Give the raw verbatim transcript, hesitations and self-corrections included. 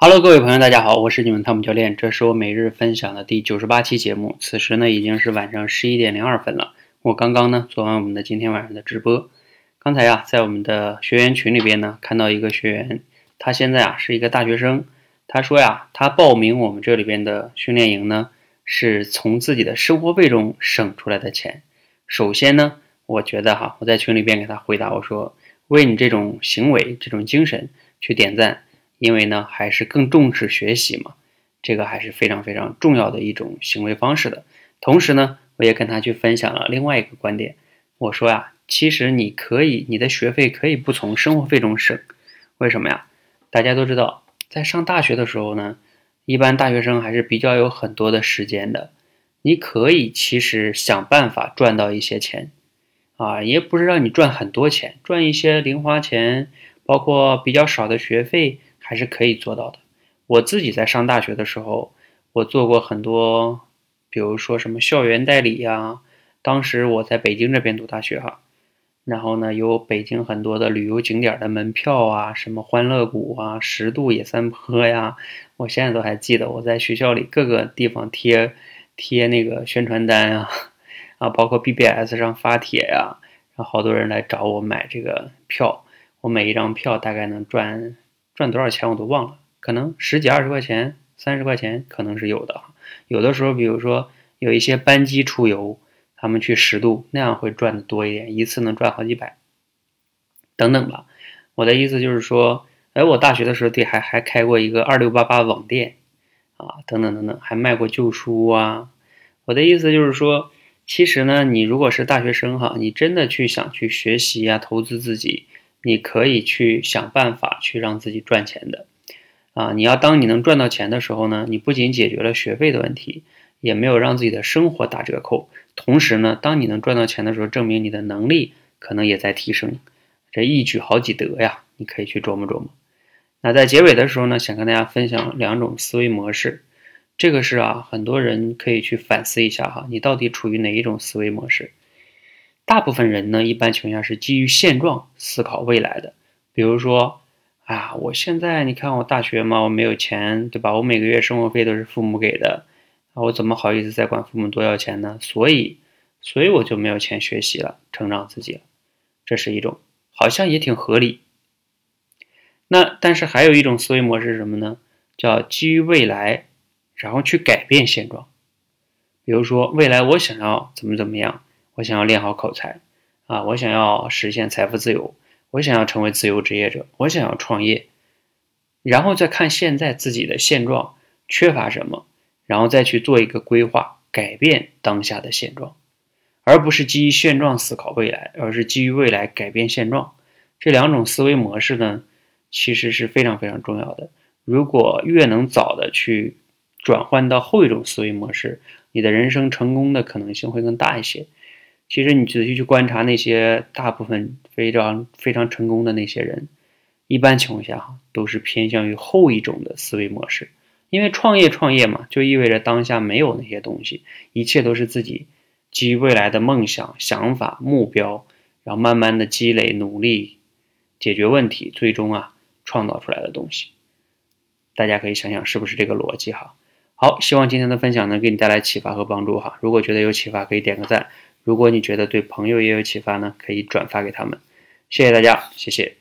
Hello， 各位朋友，大家好，我是你们汤姆教练，这是我每日分享的第九十八期节目。此时呢，已经是晚上十一点零二分了。我刚刚呢做完我们的今天晚上的直播。刚才呀、啊，在我们的学员群里边呢，看到一个学员，他现在啊是一个大学生。他说呀、啊，他报名我们这里边的训练营呢，是从自己的生活费中省出来的钱。首先呢，我觉得哈，我在群里边给他回答我说，为你这种行为、这种精神去点赞。因为呢，还是更重视学习嘛，这个还是非常非常重要的一种行为方式的。同时呢，我也跟他去分享了另外一个观点，我说呀，其实你可以，你的学费可以不从生活费中省，为什么呀？大家都知道，在上大学的时候呢，一般大学生还是比较有很多的时间的，你可以其实想办法赚到一些钱，啊，也不是让你赚很多钱，赚一些零花钱，包括比较少的学费。还是可以做到的。我自己在上大学的时候，我做过很多，比如说什么校园代理呀。当时我在北京这边读大学哈，然后呢，有北京很多的旅游景点的门票啊，什么欢乐谷啊、十渡野三坡呀，我现在都还记得。我在学校里各个地方贴贴那个宣传单啊，啊，包括 B B S 上发帖呀、啊，然后好多人来找我买这个票，我每一张票大概能赚。赚多少钱我都忘了，可能十几二十块钱三十块钱可能是有的。有的时候比如说有一些班机出游，他们去十渡，那样会赚的多一点，一次能赚好几百等等吧。我的意思就是说，哎，我大学的时候对还还开过一个二六八八网店啊，等等等等，还卖过旧书啊。我的意思就是说，其实呢，你如果是大学生哈，你真的去想去学习啊，投资自己，你可以去想办法去让自己赚钱的啊！你要当你能赚到钱的时候呢，你不仅解决了学费的问题，也没有让自己的生活打折扣。同时呢，当你能赚到钱的时候，证明你的能力可能也在提升，这一举好几得呀！你可以去琢磨琢磨。那在结尾的时候呢，想跟大家分享两种思维模式，这个是啊，很多人可以去反思一下哈，你到底处于哪一种思维模式？大部分人呢，一般情况下是基于现状思考未来的。比如说啊，我现在你看我大学嘛，我没有钱，对吧？我每个月生活费都是父母给的，啊，我怎么好意思再管父母多要钱呢？所以，所以我就没有钱学习了，成长自己了。这是一种，好像也挺合理。那但是还有一种思维模式是什么呢？叫基于未来，然后去改变现状。比如说未来我想要怎么怎么样。我想要练好口才啊，我想要实现财富自由，我想要成为自由职业者，我想要创业，然后再看现在自己的现状缺乏什么，然后再去做一个规划，改变当下的现状，而不是基于现状思考未来，而是基于未来改变现状。这两种思维模式呢，其实是非常非常重要的。如果越能早的去转换到后一种思维模式，你的人生成功的可能性会更大一些。其实你仔细去观察那些大部分非常非常成功的那些人，一般情况下都是偏向于后一种的思维模式。因为创业创业嘛，就意味着当下没有那些东西，一切都是自己基于未来的梦想、想法、目标，然后慢慢的积累、努力、解决问题，最终啊创造出来的东西。大家可以想想是不是这个逻辑哈？好，希望今天的分享能给你带来启发和帮助哈。如果觉得有启发，可以点个赞。如果你觉得对朋友也有启发呢，可以转发给他们。谢谢大家，谢谢。